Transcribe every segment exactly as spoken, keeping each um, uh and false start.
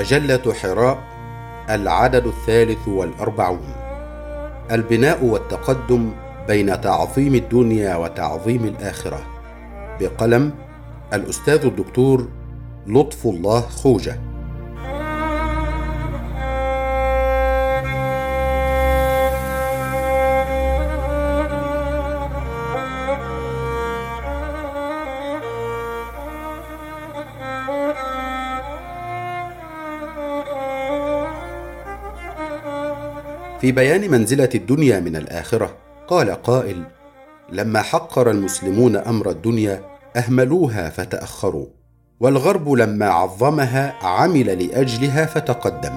مجلة حراء، العدد الثالث والأربعون. البناء والتقدم بين تعظيم الدنيا وتعظيم الآخرة، بقلم الأستاذ الدكتور لطف الله خوجة. في بيان منزلة الدنيا من الآخرة قال قائل: لما حقر المسلمون أمر الدنيا أهملوها فتأخروا، والغرب لما عظمها عمل لأجلها فتقدم.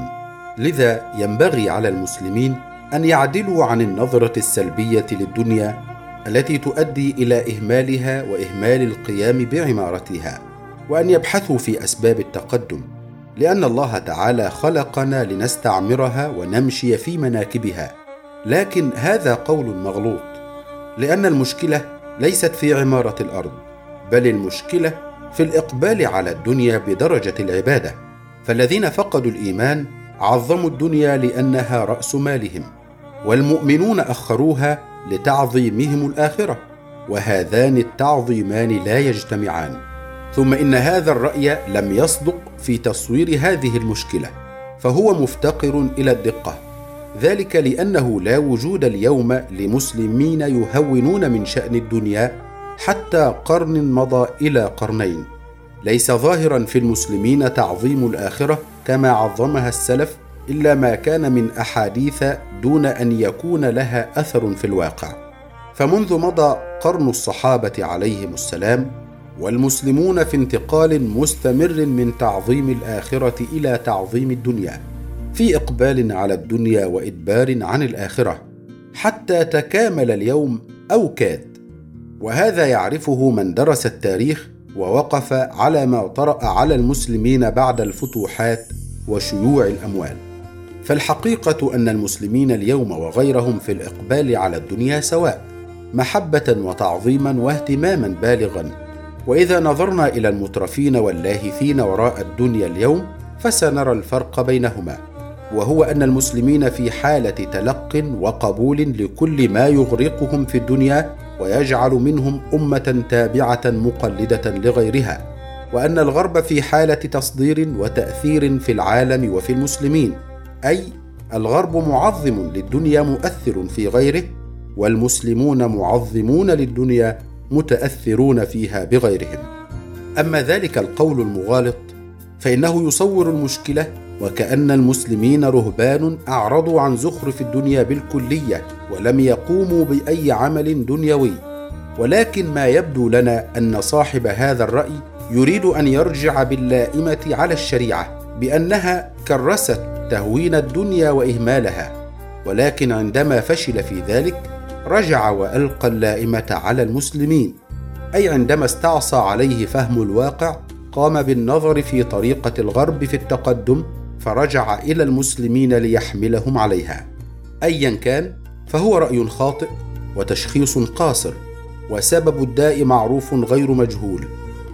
لذا ينبغي على المسلمين أن يعدلوا عن النظرة السلبية للدنيا التي تؤدي إلى إهمالها وإهمال القيام بعمارتها، وأن يبحثوا في أسباب التقدم، لأن الله تعالى خلقنا لنستعمرها ونمشي في مناكبها. لكن هذا قول مغلوط، لأن المشكلة ليست في عمارة الأرض، بل المشكلة في الإقبال على الدنيا بدرجة العبادة. فالذين فقدوا الإيمان عظموا الدنيا لأنها رأس مالهم، والمؤمنون أخروها لتعظيمهم الآخرة، وهذان التعظيمان لا يجتمعان. ثم إن هذا الرأي لم يصدق في تصوير هذه المشكلة، فهو مفتقر إلى الدقة، ذلك لأنه لا وجود اليوم لمسلمين يهونون من شأن الدنيا حتى قرن مضى إلى قرنين. ليس ظاهرا في المسلمين تعظيم الآخرة كما عظمها السلف، إلا ما كان من أحاديث دون أن يكون لها أثر في الواقع. فمنذ مضى قرن الصحابة عليهم السلام، والمسلمون في انتقال مستمر من تعظيم الآخرة إلى تعظيم الدنيا، في إقبال على الدنيا وإدبار عن الآخرة، حتى تكامل اليوم أو كاد. وهذا يعرفه من درس التاريخ ووقف على ما طرأ على المسلمين بعد الفتوحات وشيوع الأموال. فالحقيقة أن المسلمين اليوم وغيرهم في الإقبال على الدنيا سواء، محبة وتعظيما واهتماما بالغا. وإذا نظرنا إلى المترفين واللاهثين وراء الدنيا اليوم فسنرى الفرق بينهما، وهو أن المسلمين في حالة تلق وقبول لكل ما يغرقهم في الدنيا ويجعل منهم أمة تابعة مقلدة لغيرها، وأن الغرب في حالة تصدير وتأثير في العالم وفي المسلمين، أي الغرب معظم للدنيا مؤثر في غيره، والمسلمون معظمون للدنيا متأثرون فيها بغيرهم. أما ذلك القول المغالط فإنه يصور المشكلة وكأن المسلمين رهبان أعرضوا عن زخرف الدنيا بالكلية ولم يقوموا بأي عمل دنيوي. ولكن ما يبدو لنا أن صاحب هذا الرأي يريد أن يرجع باللائمة على الشريعة بأنها كرست تهوين الدنيا وإهمالها، ولكن عندما فشل في ذلك رجع وألقى اللائمة على المسلمين، أي عندما استعصى عليه فهم الواقع قام بالنظر في طريقة الغرب في التقدم، فرجع إلى المسلمين ليحملهم عليها. أيا كان فهو رأي خاطئ وتشخيص قاصر، وسبب الداء معروف غير مجهول،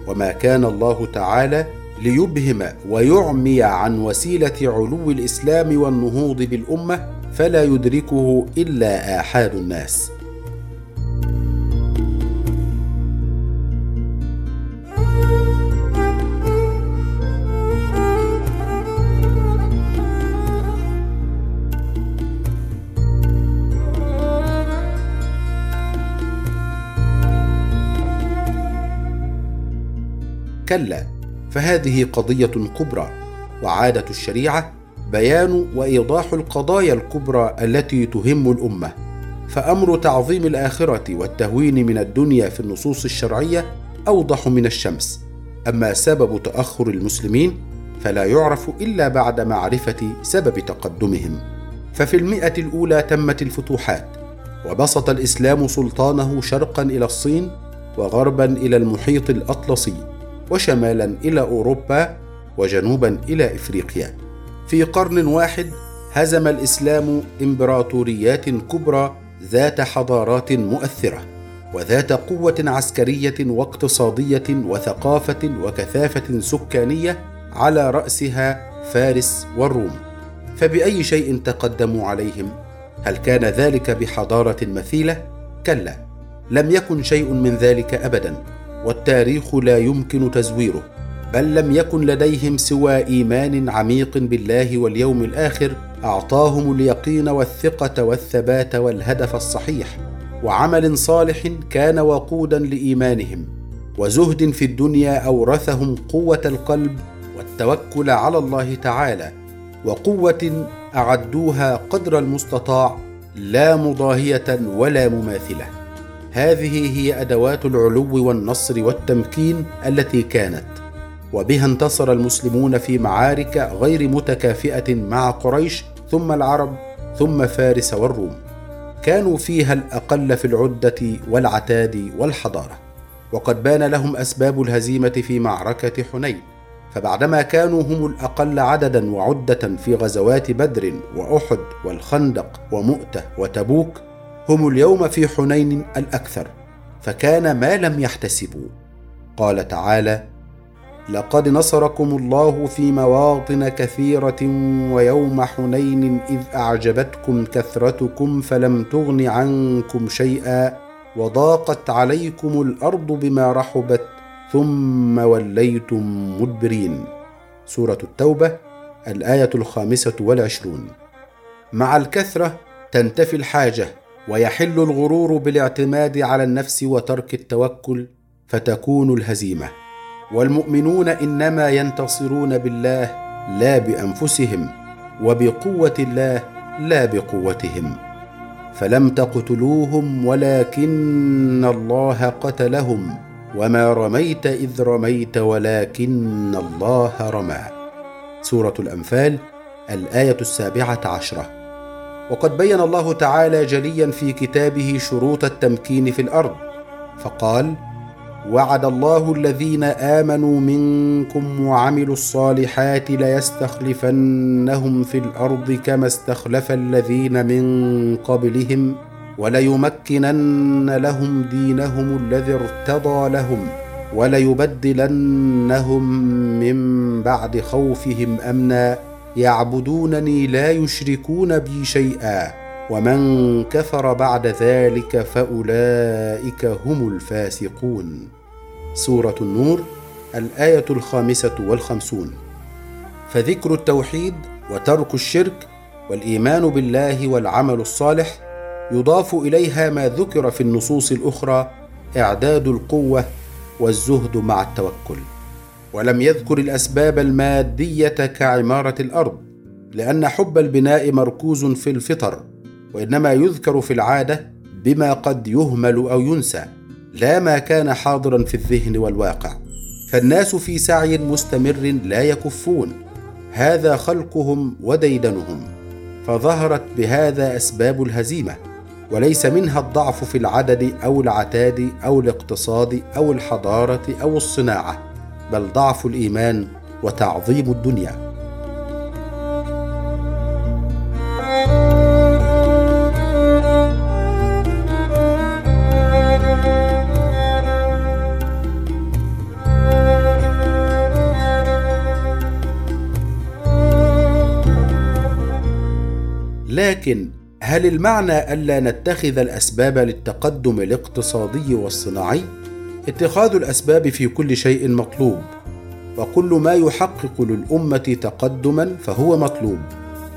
وما كان الله تعالى ليبهم ويعمي عن وسيلة علو الإسلام والنهوض بالأمة، فلا يدركه إلا آحاد الناس. كلا، فهذه قضية كبرى، وعادة الشريعة بيان وإيضاح القضايا الكبرى التي تهم الأمة. فأمر تعظيم الآخرة والتهوين من الدنيا في النصوص الشرعية أوضح من الشمس. أما سبب تأخر المسلمين فلا يعرف إلا بعد معرفة سبب تقدمهم. ففي المئة الأولى تمت الفتوحات، وبسط الإسلام سلطانه شرقا إلى الصين، وغربا إلى المحيط الأطلسي، وشمالا إلى أوروبا، وجنوبا إلى إفريقيا. في قرن واحد هزم الإسلام إمبراطوريات كبرى ذات حضارات مؤثرة وذات قوة عسكرية واقتصادية وثقافة وكثافة سكانية على رأسها فارس والروم، فبأي شيء تقدموا عليهم؟ هل كان ذلك بحضارة مثيلة؟ كلا، لم يكن شيء من ذلك أبدا، والتاريخ لا يمكن تزويره، بل لم يكن لديهم سوى إيمان عميق بالله واليوم الآخر أعطاهم اليقين والثقة والثبات والهدف الصحيح، وعمل صالح كان وقودا لإيمانهم، وزهد في الدنيا أورثهم قوة القلب والتوكل على الله تعالى، وقوة أعدوها قدر المستطاع لا مضاهية ولا مماثلة. هذه هي أدوات العلو والنصر والتمكين التي كانت، وبها انتصر المسلمون في معارك غير متكافئة مع قريش ثم العرب ثم فارس والروم، كانوا فيها الأقل في العدة والعتاد والحضارة. وقد بان لهم أسباب الهزيمة في معركة حنين، فبعدما كانوا هم الأقل عددا وعدة في غزوات بدر وأحد والخندق ومؤتة وتبوك، هم اليوم في حنين الأكثر، فكان ما لم يحتسبوا. قال تعالى: لقد نصركم الله في مواطن كثيرة ويوم حنين إذ أعجبتكم كثرتكم فلم تغن عنكم شيئا وضاقت عليكم الأرض بما رحبت ثم وليتم مدبرين. سورة التوبة الآية الخامسة والعشرون. مع الكثرة تنتفي الحاجة، ويحل الغرور بالاعتماد على النفس وترك التوكل، فتكون الهزيمة. والمؤمنون إنما ينتصرون بالله لا بأنفسهم، وبقوة الله لا بقوتهم، فلم تقتلوهم ولكن الله قتلهم وما رميت إذ رميت ولكن الله رمى. سورة الأنفال الآية السابعة عشرة. وقد بين الله تعالى جليا في كتابه شروط التمكين في الأرض، فقال: وعد الله الذين آمنوا منكم وعملوا الصالحات ليستخلفنهم في الأرض كما استخلف الذين من قبلهم وليمكنن لهم دينهم الذي ارتضى لهم وليبدلنهم من بعد خوفهم أمنا يعبدونني لا يشركون بي شيئا ومن كفر بعد ذلك فأولئك هم الفاسقون. سورة النور الآية الخامسة والخمسون. فذكر التوحيد وترك الشرك والإيمان بالله والعمل الصالح، يضاف إليها ما ذكر في النصوص الأخرى إعداد القوة والزهد مع التوكل. ولم يذكر الأسباب المادية كعمارة الأرض، لأن حب البناء مركوز في الفطر، وإنما يذكر في العادة بما قد يهمل أو ينسى، لا ما كان حاضرا في الذهن والواقع، فالناس في سعي مستمر لا يكفون، هذا خلقهم وديدنهم، فظهرت بهذا أسباب الهزيمة، وليس منها الضعف في العدد أو العتاد أو الاقتصاد أو الحضارة أو الصناعة، بل ضعف الإيمان وتعظيم الدنيا. لكن هل المعنى ألا نتخذ الأسباب للتقدم الاقتصادي والصناعي؟ اتخاذ الأسباب في كل شيء مطلوب، وكل ما يحقق للأمة تقدما فهو مطلوب،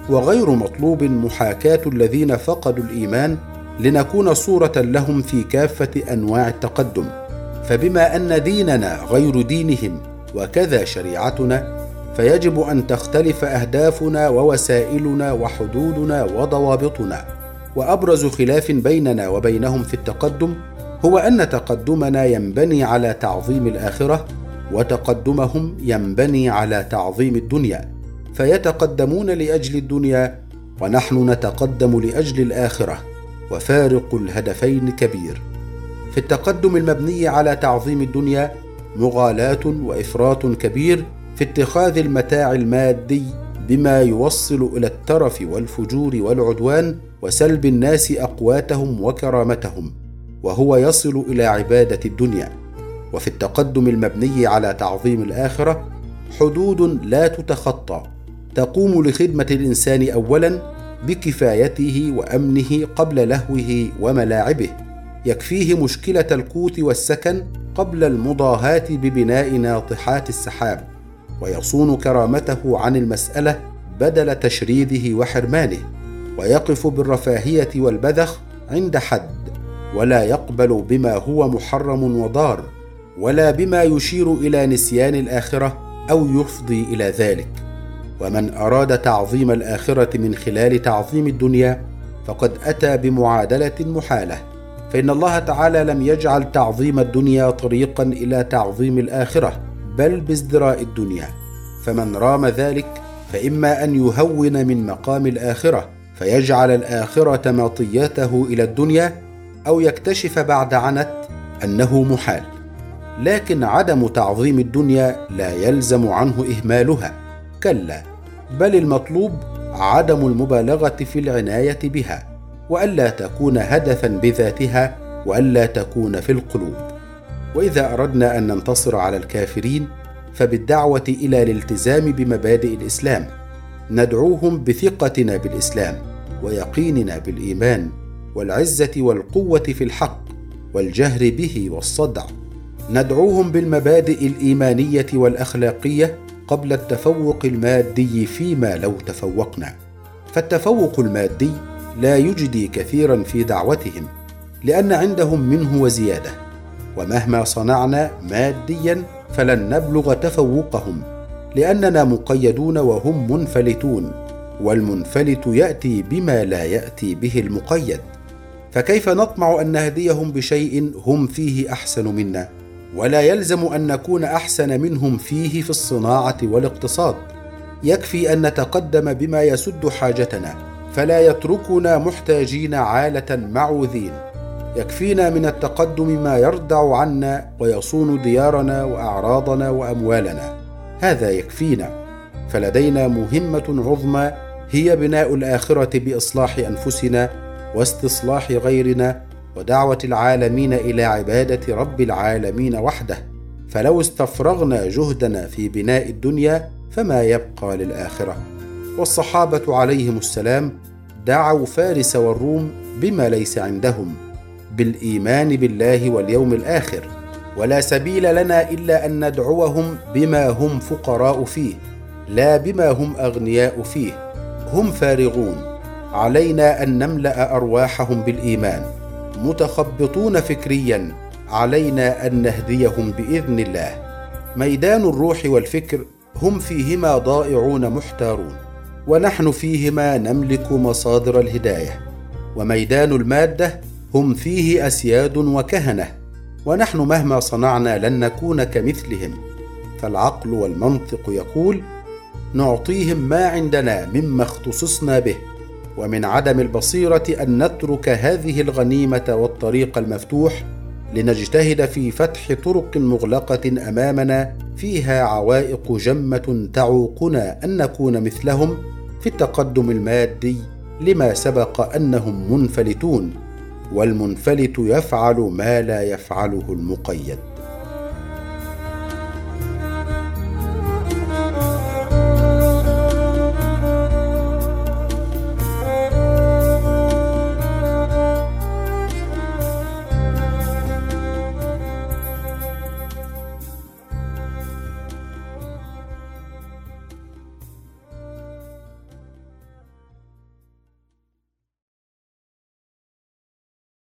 وغير مطلوب محاكاة الذين فقدوا الإيمان لنكون صورة لهم في كافة أنواع التقدم. فبما أن ديننا غير دينهم وكذا شريعتنا، فيجب أن تختلف أهدافنا ووسائلنا وحدودنا وضوابطنا. وأبرز خلاف بيننا وبينهم في التقدم هو أن تقدمنا ينبني على تعظيم الآخرة، وتقدمهم ينبني على تعظيم الدنيا، فيتقدمون لأجل الدنيا ونحن نتقدم لأجل الآخرة، وفارق الهدفين كبير. في التقدم المبني على تعظيم الدنيا مغالاة وإفراط كبير في اتخاذ المتاع المادي بما يوصل إلى الترف والفجور والعدوان وسلب الناس أقواتهم وكرامتهم، وهو يصل إلى عبادة الدنيا. وفي التقدم المبني على تعظيم الآخرة حدود لا تتخطى، تقوم لخدمة الإنسان أولاً بكفايته وأمنه قبل لهوه وملاعبه. يكفيه مشكلة القوت والسكن قبل المضاهاة ببناء ناطحات السحاب، ويصون كرامته عن المسألة بدل تشريده وحرمانه، ويقف بالرفاهية والبذخ عند حد، ولا يقبل بما هو محرم وضار، ولا بما يشير إلى نسيان الآخرة أو يفضي إلى ذلك. ومن أراد تعظيم الآخرة من خلال تعظيم الدنيا فقد أتى بمعادلة محالة، فإن الله تعالى لم يجعل تعظيم الدنيا طريقا إلى تعظيم الآخرة، بل بازدراء الدنيا. فمن رام ذلك فإما أن يهون من مقام الآخرة فيجعل الآخرة مطيته إلى الدنيا، أو يكتشف بعد عنت أنه محال. لكن عدم تعظيم الدنيا لا يلزم عنه إهمالها، كلا، بل المطلوب عدم المبالغة في العناية بها، وألا تكون هدفا بذاتها، وألا تكون في القلوب. وإذا أردنا أن ننتصر على الكافرين فبالدعوة إلى الالتزام بمبادئ الإسلام، ندعوهم بثقتنا بالإسلام ويقيننا بالإيمان والعزة والقوة في الحق والجهر به والصدع، ندعوهم بالمبادئ الإيمانية والأخلاقية قبل التفوق المادي فيما لو تفوقنا. فالتفوق المادي لا يجدي كثيرا في دعوتهم، لأن عندهم منه وزيادة، ومهما صنعنا ماديا فلن نبلغ تفوقهم، لأننا مقيدون وهم منفلتون، والمنفلت يأتي بما لا يأتي به المقيد، فكيف نطمع أن نهديهم بشيء هم فيه أحسن منا؟ ولا يلزم أن نكون أحسن منهم فيه في الصناعة والاقتصاد، يكفي أن نتقدم بما يسد حاجتنا، فلا يتركنا محتاجين عالة معوذين، يكفينا من التقدم ما يردع عنا ويصون ديارنا وأعراضنا وأموالنا، هذا يكفينا. فلدينا مهمة عظمى هي بناء الآخرة بإصلاح أنفسنا واستصلاح غيرنا، ودعوة العالمين إلى عبادة رب العالمين وحده، فلو استفرغنا جهدنا في بناء الدنيا فما يبقى للآخرة. والصحابة عليهم السلام دعوا فارس والروم بما ليس عندهم، بالإيمان بالله واليوم الآخر، ولا سبيل لنا إلا أن ندعوهم بما هم فقراء فيه، لا بما هم أغنياء فيه، هم فارغون، علينا أن نملأ أرواحهم بالإيمان، متخبطون فكريا، علينا أن نهديهم بإذن الله. ميدان الروح والفكر هم فيهما ضائعون محتارون، ونحن فيهما نملك مصادر الهداية، وميدان المادة هم فيه أسياد وكهنة، ونحن مهما صنعنا لن نكون كمثلهم. فالعقل والمنطق يقول نعطيهم ما عندنا مما اختصصنا به، ومن عدم البصيرة أن نترك هذه الغنيمة والطريق المفتوح لنجتهد في فتح طرق مغلقة أمامنا فيها عوائق جمة تعوقنا أن نكون مثلهم في التقدم المادي لما سبق أنهم منفلتون، والمنفلت يفعل ما لا يفعله المقيد.